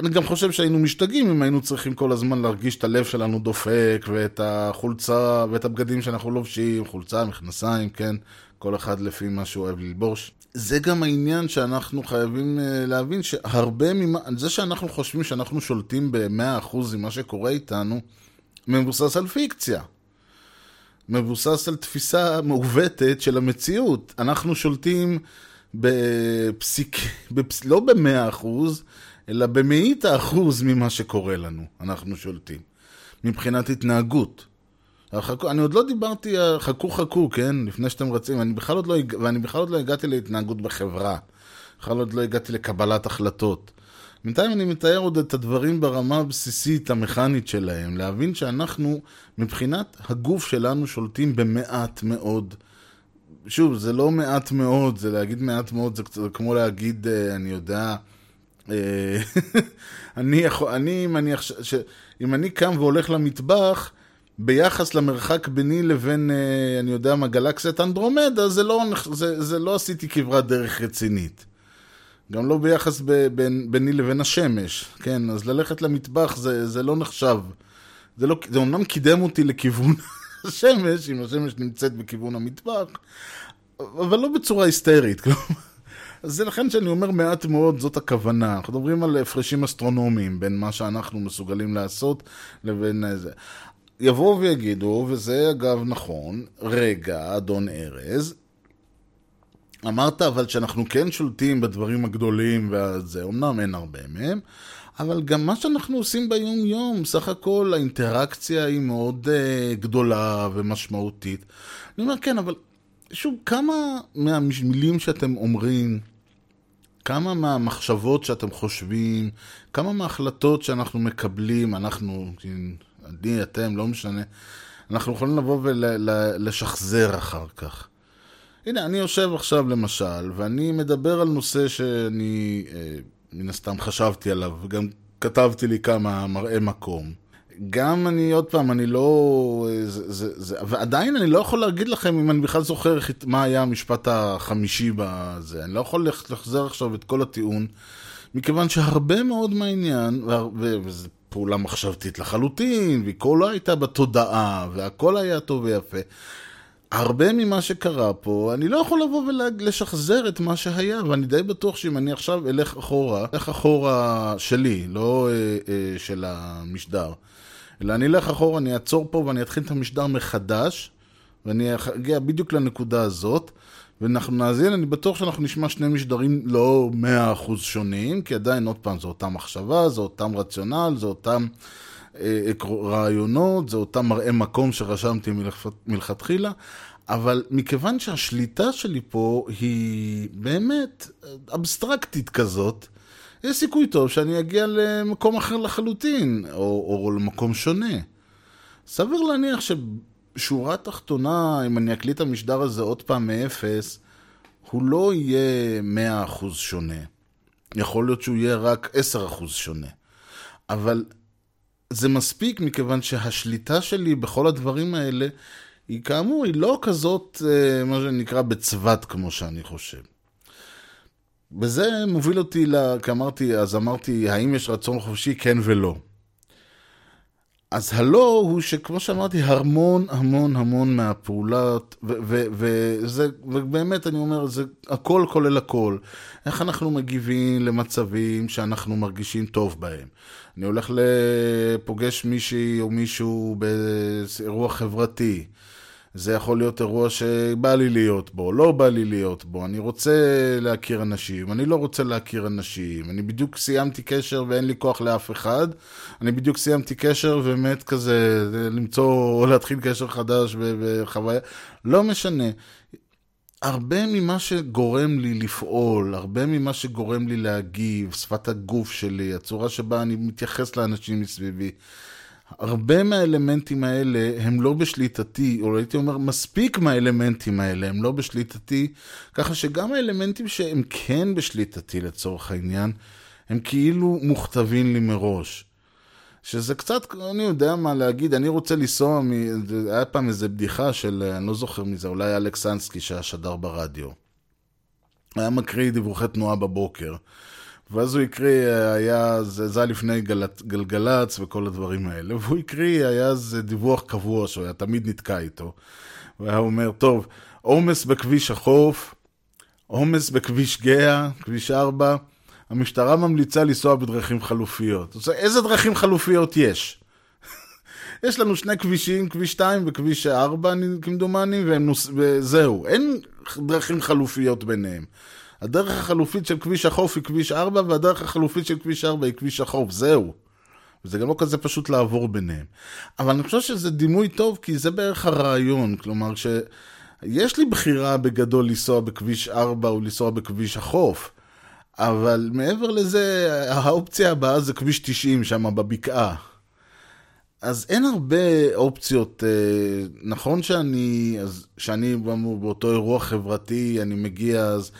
אני גם חושב שהיינו משתגעים אם היינו צריכים כל הזמן להרגיש את הלב שלנו דופק, ואת החולצה, ואת הבגדים שאנחנו לובשים, חולצה, מכנסיים, כן? כל אחד לפי מה שהוא אוהב ללבוש. זה גם העניין שאנחנו חייבים להבין זה שאנחנו חושבים שאנחנו שולטים ב-100% עם מה שקורה איתנו, מבוסס על פיקציה. מבוסס על תפיסה מעוותת של המציאות. אנחנו שולטים לא ב-100%, אלא ב-100% ממה שקורה לנו. אנחנו שולטים. מבחינת התנהגות. אני עוד לא דיברתי, חכו, כן, לפני שאתם רצים, ואני בכלל עוד לא הגעתי להתנהגות בחברה, בכלל עוד לא הגעתי לקבלת החלטות. בינתיים אני מתאר עוד את הדברים ברמה הבסיסית, המכנית שלהם, להבין שאנחנו, מבחינת הגוף שלנו, שולטים במעט מאוד שוב, זה לא מעט מאוד, זה להגיד מעט מאוד, זה כמו להגיד, אני יודע, אני מניח, אם אני קם והולך למטבח, ביחס למרחק ביני לבין, אני יודע מה, גלקסיית אנדרומדה, זה לא עשיתי כברת דרך רצינית. גם לא ביחס ביני לבין השמש, כן, אז ללכת למטבח זה לא נחשב, זה אומנם קידם אותי לכיוון השמש, אם השמש נמצאת בכיוון המטבח, אבל לא בצורה היסטרית, כלומר. אז זה לכן שאני אומר מעט מאוד, זאת הכוונה. אנחנו מדברים על הפרשים אסטרונומיים, בין מה שאנחנו מסוגלים לעשות לבין זה. יבואו ויגידו, וזה אגב נכון, רגע, אדון ארז, אמרת אבל שאנחנו כן שולטים בדברים הגדולים, וזה אומנם אין הרבה מהם, אבל גם מה שאנחנו עושים ביום יום, סך הכל האינטראקציה היא מאוד גדולה ומשמעותית. אני אומר כן, אבל שוב, כמה מהמילים שאתם אומרים, כמה מהמחשבות שאתם חושבים, כמה מההחלטות שאנחנו מקבלים, אנחנו, אני, אתם, לא משנה, אנחנו יכולים לבוא ולשחזר אחר כך. הנה, אני יושב עכשיו למשל, ואני מדבר על נושא שאני מן הסתם חשבתי עליו, וגם כתבתי לי כמה מראה מקום. גם אני, עוד פעם, אני לא... ועדיין אני לא יכול להגיד לכם אם אני בכלל זוכר מה היה המשפט החמישי בזה. אני לא יכול לחזר עכשיו את כל הטיעון, מכיוון שהרבה מאוד מהעניין, וזו פעולה מחשבתית לחלוטין, והכל לא הייתה בתודעה, והכל היה טוב ויפה. הרבה ממה שקרה פה, אני לא יכול לבוא ולשחזר את מה שהיה, ואני די בטוח שאם אני עכשיו אלך אחורה שלי, לא של המשדר, אלא אני אלך אחורה, אני אעצור פה ואני אתחיל את המשדר מחדש, ואני אגיע בדיוק לנקודה הזאת, ואנחנו נאזין, אני בטוח שאנחנו נשמע שני משדרים לא 100% שונים, כי עדיין עוד פעם זו אותה מחשבה, זו אותם רציונל, זו אותם רעיונות, זה אותם מראה מקום שרשמתי מלכתחילה, אבל מכיוון שהשליטה שלי פה היא באמת אבסטרקטית כזאת, יש סיכוי טוב שאני אגיע למקום אחר לחלוטין, או למקום שונה. סביר להניח שבשורה תחתונה, אם אני אקליט המשדר הזה עוד פעם מאפס, הוא לא יהיה 100% שונה. יכול להיות שהוא יהיה רק 10% שונה. אבל זה מספיק מכיוון שהשליטה שלי בכל הדברים האלה היא כאמור, היא לא כזאת, מה שנקרא, בצוות כמו שאני חושב. וזה מוביל אותי, אז אמרתי, האם יש רצון חופשי? כן ולא. אז הלא הוא שכמו שאמרתי, המון המון המון מהפעולות, ובאמת אני אומר, זה הכל כולל הכל. איך אנחנו מגיבים למצבים שאנחנו מרגישים טוב בהם? אני הולך לפוגש מישהי או מישהו באירוע חברתי. זה יכול להיות אירוע שבא לי להיות בו, לא בא לי להיות בו. אני רוצה להכיר אנשים, אני לא רוצה להכיר אנשים. אני בדיוק סיימתי קשר ואין לי כוח לאף אחד. אני בדיוק סיימתי קשר ומת כזה, למצוא או להתחיל קשר חדש וחוויה. לא משנה. הרבה ממה שגורם לי לפעול, הרבה ממה שגורם לי להגיב, שפת הגוף שלי, הצורה שבה אני מתייחס לאנשים מסביבי, הרבה מהאלמנטים האלה הם לא בשליטתי, או הייתי אומר מספיק מהאלמנטים האלה הם לא בשליטתי, ככה שגם האלמנטים שהם כן בשליטתי לצורך העניין, הם כאילו מוכתבים לי מראש. שזה קצת, אני יודע מה להגיד, אני רוצה לנסוע, היה פעם איזו בדיחה של, אני לא זוכר מזה, אולי אלכס אנסקי שהיה שדר ברדיו. היה מקריא דיווחי תנועה בבוקר. ואז הוא הקריא, זה היה לפני גלגלץ וכל הדברים האלה, והוא הקריא, היה איזה דיווח קבוע שהוא היה תמיד נתקע איתו, והיה אומר, טוב, עומס בכביש החוף, עומס בכביש גאה, כביש 4, המשטרה ממליצה לנסוע בדרכים חלופיות. איזה דרכים חלופיות יש? יש לנו שני כבישים, כביש 2 וכביש 4, כמדומני, וזהו, אין דרכים חלופיות ביניהם. הדרך החלופית של כביש החוף היא כביש 4, והדרך החלופית של כביש 4 היא כביש החוף, זהו. וזה גם לא כזה פשוט לעבור ביניהם. אבל אני חושב שזה דימוי טוב, כי זה בערך הרעיון, כלומר שיש לי בחירה בגדול לנסוע בכביש 4 או לנסוע בכביש החוף, אבל מעבר לזה, האופציה הבאה זה כביש 90 שם בבקעה. אז אין הרבה אופציות, נכון שאני באותו אירוע חברתי, אני מגיע, אז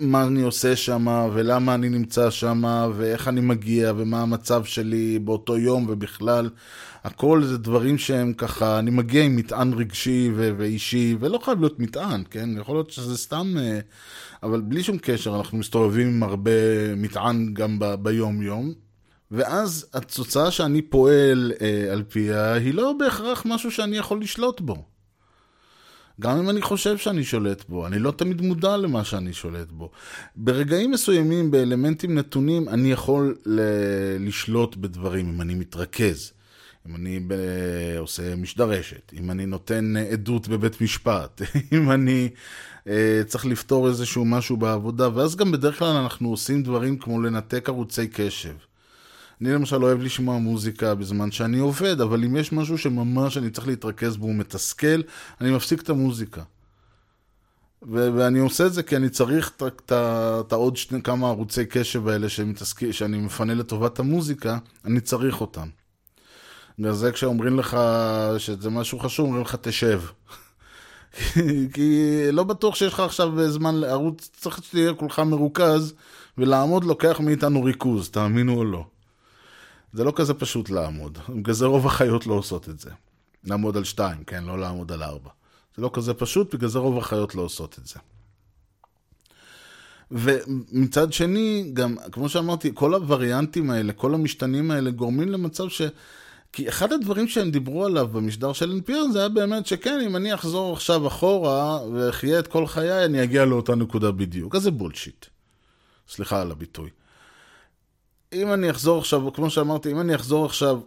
מה אני עושה שם, ולמה אני נמצא שם, ואיך אני מגיע, ומה המצב שלי באותו יום ובכלל, הכל זה דברים שהם ככה, אני מגיע עם מטען רגשי ואישי, ולא חייב להיות מטען, כן? יכול להיות שזה סתם, אבל בלי שום קשר, אנחנו מסתובבים עם הרבה מטען גם ביום יום, ואז התוצאה שאני פועל על פיה היא לא בהכרח משהו שאני יכול לשלוט בו. גם אם אני חושב שאני שולט בו, אני לא תמיד מודע למה שאני שולט בו. ברגעים מסוימים, באלמנטים נתונים, אני יכול לשלוט בדברים, אם אני מתרכז, אם אני עושה משדרשת, אם אני נותן עדות בבית משפט, אם אני צריך לפתור איזשהו משהו בעבודה, ואז גם בדרך כלל אנחנו עושים דברים כמו לנתק ערוצי קשב. אני למשל אוהב לשמוע מוזיקה בזמן שאני עובד, אבל אם יש משהו שממש אני צריך להתרכז בו ומתסכל, אני מפסיק את המוזיקה. ואני עושה את זה כי אני צריך את עוד כמה ערוצי קשב האלה שאני מפנה לטובת המוזיקה, אני צריך אותם. וזה כשאומרים לך שזה משהו חשוב, אומרים לך תשב. כי לא בטוח שיש לך עכשיו זמן לערוץ, צריך שתהיה כולך מרוכז, ולעמוד לוקח מאיתנו ריכוז, תאמינו או לא. זה לא כזה פשוט לעמוד, בגלל זה רוב החיות לא עושות את זה. לעמוד על 2, כן, לא לעמוד על 4. זה לא כזה פשוט, בגלל זה רוב החיות לא עושות את זה. ומצד שני, גם, כמו שאמרתי, כל הווריאנטים האלה, כל המשתנים האלה, גורמים למצב ש... כי אחד הדברים שהם דיברו עליו במשדר של NPR, זה היה באמת שכן, אם אני אחזור עכשיו אחורה, וחיה את כל חיי, אני אגיע לאותה נקודה בדיוק. אז זה בולשיט. סליחה על הביטוי. אם אני אחזור עכשיו, כמו שאמרתי, אם אני אחזור עכשיו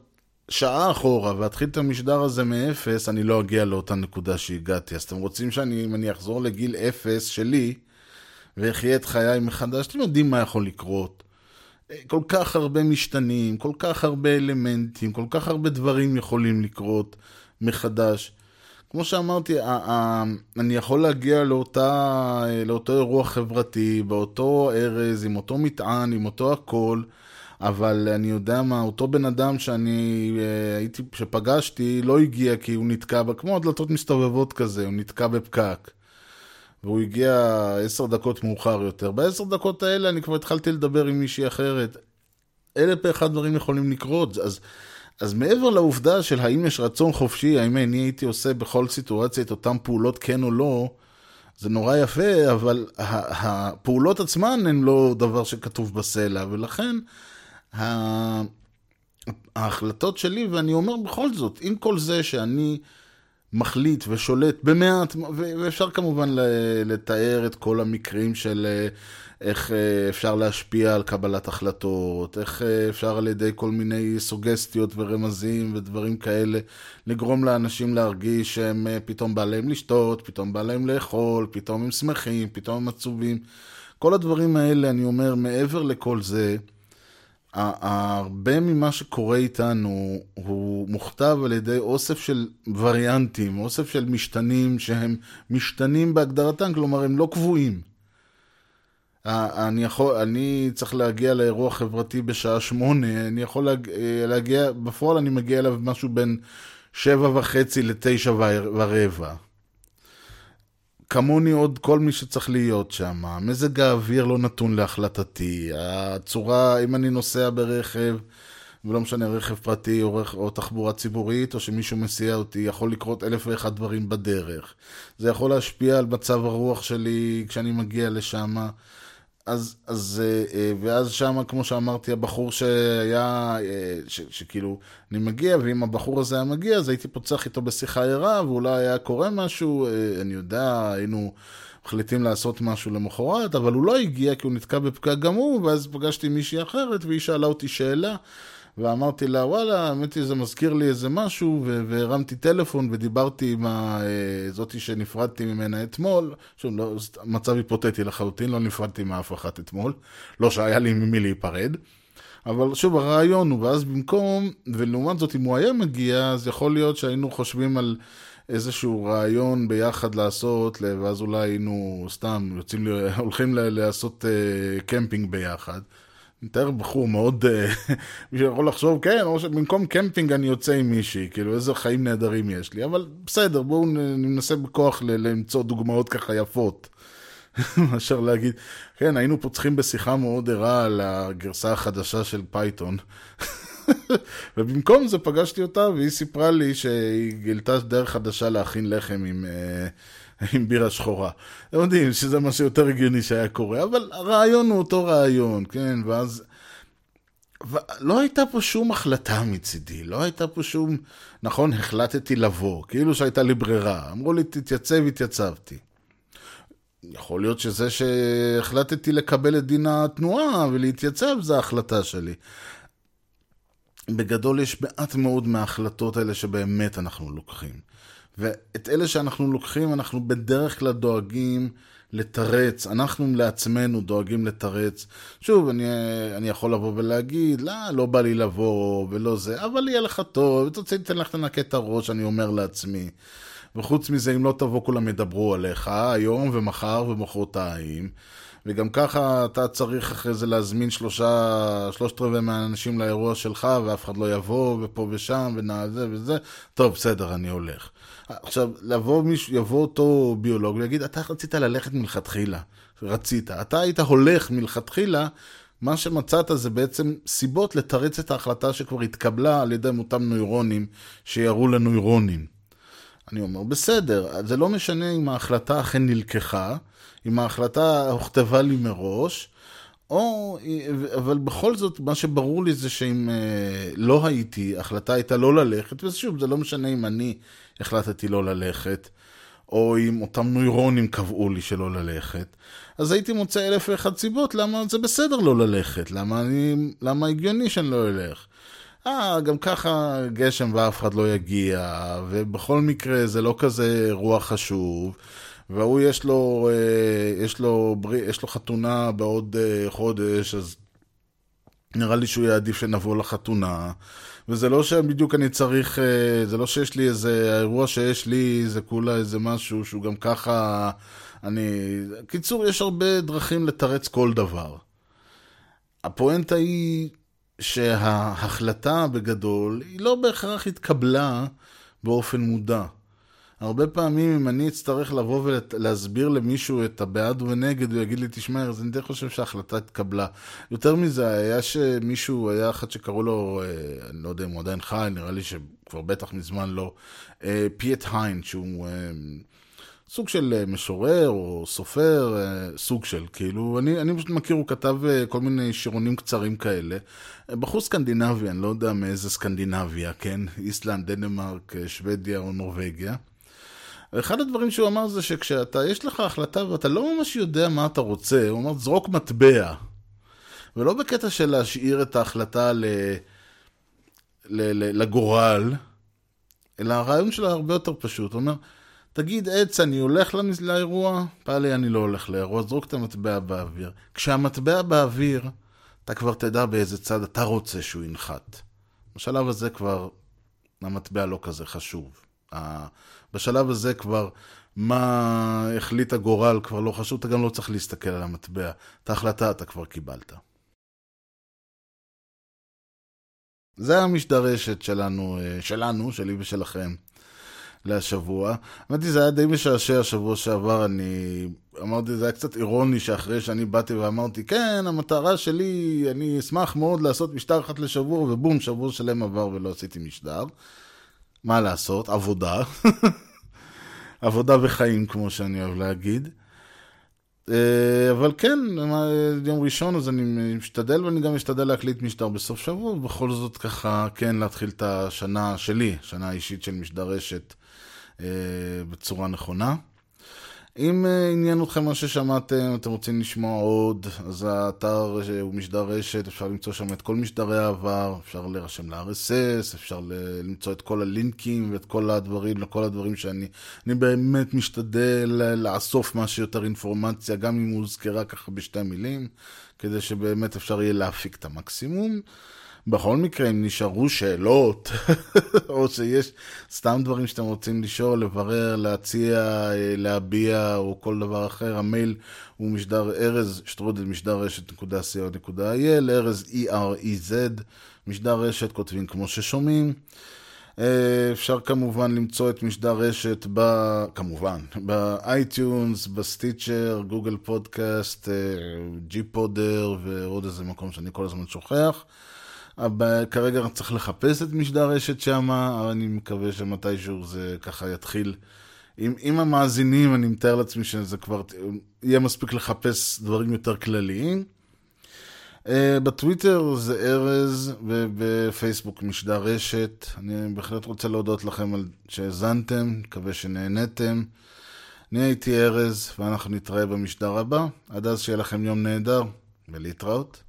שעה אחורה ואתחיל את המשדר הזה מאפס, אני לא אגיע לאותה נקודה שהגעתי. אז אתם רוצים אם אני אחזור לגיל 0 שלי, ואחיה את חיי מחדש, אתם יודעים מה יכול לקרות. כל כך הרבה משתנים, כל כך הרבה אלמנטים, כל כך הרבה דברים יכולים לקרות מחדש. כמו שאמרתי, אני יכול להגיע לאותו אירוע חברתי, באותו ערז, עם אותו מטען, עם אותו הכל, אבל אני יודע מה, אותו בן אדם שפגשתי לא הגיע כי הוא נתקע, כמו הדלתות מסתובבות כזה, הוא נתקע בפקק, והוא הגיע 10 דקות מאוחר יותר. ב10 דקות האלה אני כבר התחלתי לדבר עם מישהי אחרת. אלה פה אחד דברים יכולים לקרות, אז מעבר לעובדה של האם יש רצון חופשי, האם אני הייתי עושה בכל סיטואציה את אותן פעולות כן או לא, זה נורא יפה, אבל הפעולות עצמן הן לא דבר שכתוב בסלע, ולכן ההחלטות שלי, ואני אומר בכל זאת, עם כל זה שאני מחליט ושולט במעט, ואפשר כמובן לתאר את כל המקרים של איך אפשר להשפיע על קבלת החלטות, איך אפשר על ידי כל מיני סוגסטיות ורמזים ודברים כאלה, לגרום לאנשים להרגיש שהם פתאום בא להם לשתות, פתאום בא להם לאכול, פתאום הם שמחים, פתאום הם עצובים. כל הדברים האלה, אני אומר, מעבר לכל זה, הרבה ממה שקורה איתנו הוא מוכתב על ידי אוסף של וריאנטים, אוסף של משתנים שהם משתנים בהגדרתם, כלומר הם לא קבועים. אני צריך להגיע לאירוע חברתי בשעה 8, אני יכול להגיע, בפועל אני מגיע אליו משהו בין 7:30 ל9:15. כמוני עוד כל מי שצריך להיות שם, מזג האוויר לא נתון להחלטתי, הצורה, אם אני נוסע ברכב, ולא משנה רכב פרטי או תחבורה ציבורית, או שמישהו מסיע אותי, יכול לקרות 1,001 דברים בדרך. זה יכול להשפיע על מצב הרוח שלי כשאני מגיע לשם. ואז שם, כמו שאמרתי, הבחור שהיה, שכאילו אני מגיע, ואם הבחור הזה היה מגיע, אז הייתי פוצח איתו בשיחה ערה, ואולי היה קורה משהו, אני יודע, היינו מחליטים לעשות משהו למחרת, אבל הוא לא הגיע, כי הוא נתקע בפקק גם הוא, ואז פגשתי מישהי אחרת, והיא שאלה אותי שאלה, ואמרתי לה, וואלה, האמת זה מזכיר לי איזה משהו, והרמתי טלפון, ודיברתי עם זאתי שנפרדתי ממנה אתמול, שום, לא, מצב היפותטי לחלוטין, לא נפרדתי מאף אחת אתמול, לא שהיה לי ממי להיפרד, אבל שוב, הרעיון הוא, ואז במקום, ולעומת זאת, אם הוא היה מגיע, אז יכול להיות שהיינו חושבים על איזשהו רעיון ביחד לעשות, ואז אולי היינו סתם, הולכים לעשות קמפינג ביחד, מתאר בחור מאוד, מי שיכול לחשוב, כן, או שבמקום קמפינג אני יוצא עם מישהי, כאילו איזה חיים נהדרים יש לי, אבל בסדר, בואו ננסה בכוח למצוא דוגמאות ככה יפות, מאשר להגיד, כן, היינו פוצחים בשיחה מאוד ערה על הגרסה החדשה של פייתון, ובמקום זה פגשתי אותה, והיא סיפרה לי שהיא גילתה דרך חדשה להכין לחם עם בירה שחורה. אתם יודעים שזה מה שיותר הגיוני שהיה קורה, אבל הרעיון הוא אותו רעיון, כן, ואז לא הייתה פה שום החלטה מצידי, לא הייתה פה שום, נכון, החלטתי לבוא, כאילו שהייתה לי ברירה, אמרו לי תתייצב, התייצבתי. יכול להיות שזה שהחלטתי לקבל את דין התנועה ולהתייצב, זה ההחלטה שלי. בגדול יש מעט מאוד מההחלטות האלה שבאמת אנחנו לוקחים. ואת אלה שאנחנו לוקחים, אנחנו בדרך כלל דואגים לתרץ. אנחנו לעצמנו דואגים לתרץ. שוב, אני יכול לבוא ולהגיד, לא בא לי לבוא ולא זה, אבל יהיה לך טוב, ותוצאי תן לך תנקה את הראש, אני אומר לעצמי. וחוץ מזה, אם לא תבוא, כולם ידברו עליך, היום ומחר ומחרתיים. וגם ככה אתה צריך אחרי זה להזמין 3/4 מהאנשים לאירוע שלך, ואף אחד לא יבוא, ופה ושם, ונעזה וזה. טוב, בסדר, אני הולך. עכשיו, יבוא אותו ביולוג, ויגיד, אתה רצית ללכת מלכתחילה. רצית. אתה היית הולך מלכתחילה, מה שמצאת זה בעצם סיבות לתרץ את ההחלטה שכבר התקבלה על ידי אותם נוירונים, שירו לנוירונים. אני אומר, בסדר, זה לא משנה אם ההחלטה אכן נלקחה, אם ההחלטה הוכתבה לי מראש, אבל בכל זאת, מה שברור לי זה שאם לא הייתי, ההחלטה הייתה לא ללכת, ושוב, זה לא משנה אם אני החלטתי לא ללכת, או אם אותם נוירונים קבעו לי שלא ללכת, אז הייתי מוצא 1,001 סיבות, למה זה בסדר לא ללכת, למה הגיוני שאני לא אלך. גם ככה גשם ואף אחד לא יגיע, ובכל מקרה זה לא כזה אירוע חשוב, והוא יש לו חתונה בעוד חודש, אז נראה לי שהוא יעדיף שנבוא לחתונה, וזה לא שבדיוק אני צריך, זה לא שיש לי איזה, האירוע שיש לי זה כולה איזה משהו שהוא גם ככה, קיצור, יש הרבה דרכים לתרץ כל דבר. הפואנטה היא שההחלטה בגדול היא לא בהכרח התקבלה באופן מודע. הרבה פעמים אם אני אצטרך לבוא ולהסביר למישהו את הבעד ונגד, הוא יגיד לי, תשמע, אז אני די חושב שההחלטה התקבלה. יותר מזה, היה שמישהו, היה אחד שקראו לו, אני לא יודע אם הוא עדיין חי, נראה לי שכבר בטח מזמן לא, פיאט היין, שהוא סוג של משורר או סופר, סוג של, כאילו, אני פשוט מכיר, הוא כתב כל מיני שירונים קצרים כאלה, בחור סקנדינבי, אני לא יודע מאיזה סקנדינביה, כן? איסלנד, דנמרק, שוודיה או נורווגיה. אחד הדברים שהוא אמר זה שכשאתה, יש לך החלטה ואתה לא ממש יודע מה אתה רוצה, הוא אמר, זרוק מטבע. ולא בקטע של להשאיר את ההחלטה לגורל, אלא הרעיון שלה הרבה יותר פשוט. הוא אומר, תגיד עץ, אני הולך לאירוע, פעלי אני לא הולך לאירוע, זרוק את המטבע באוויר. כשהמטבע באוויר, אתה כבר תדע באיזה צד אתה רוצה שהוא ינחת. בשלב הזה כבר המטבע לא כזה חשוב. בשלב הזה כבר מה החליט הגורל כבר לא חשוב, אתה גם לא צריך להסתכל על המטבע. את ההחלטה אתה כבר קיבלת. זה המשדרשת שלנו, שלי ושלכם. לשבוע. אמרתי, זה היה די משעשע השבוע שעבר, אני אמרתי, זה היה קצת אירוני שאחרי שאני באתי ואמרתי, כן, המטרה שלי, אני אשמח מאוד לעשות משדר אחת לשבוע, ובום, שבוע שלם עבר ולא עשיתי משדר. מה לעשות? עבודה. עבודה וחיים, כמו שאני אוהב להגיד. אבל כן, יום ראשון, אז אני משתדל, ואני גם משתדל להקליט משדר בסוף שבוע, ובכל זאת ככה, כן, להתחיל את השנה שלי, שנה האישית של משדרשת, בצורה נכונה. אם עניין אתכם מה ששמעתם, אתם רוצים לשמוע עוד, אז האתר הוא משדרשת, אפשר למצוא שם את כל משדרי העבר, אפשר להירשם ל-RSS, אפשר למצוא את כל הלינקים ואת כל הדברים, לכל הדברים שאני באמת משתדל לאסוף מה שיותר אינפורמציה, גם אם הוא הוזכרה ככה בשתי מילים, כדי שבאמת אפשר יהיה להפיק את המקסימום. בכל מקרה, אם נשארו שאלות, או שיש סתם דברים שאתם רוצים לשאול, לברר, להציע, להביע, או כל דבר אחר, המייל הוא משדר ארז, @משדררשת.co.il, ארז EREZ, משדר רשת, כותבים כמו ששומעים. אפשר כמובן למצוא את משדר רשת כמובן באייטיונס, בסטיצ'ר, גוגל פודקאסט, ג'י פודר ועוד איזה מקום שאני כל הזמן שוכח. אבל כרגע צריך לחפש את משדר רשת שם, אבל אני מקווה שמתישהו זה ככה יתחיל. עם המאזינים אני מתאר לעצמי שזה כבר יהיה מספיק לחפש דברים יותר כלליים. בטוויטר זה ארז, ובפייסבוק משדר רשת. אני בהחלט רוצה להודות לכם על שהזנתם, מקווה שנהנתם. אני הייתי ארז, ואנחנו נתראה במשדר הבא. עד אז שיהיה לכם יום נהדר, ולהתראות.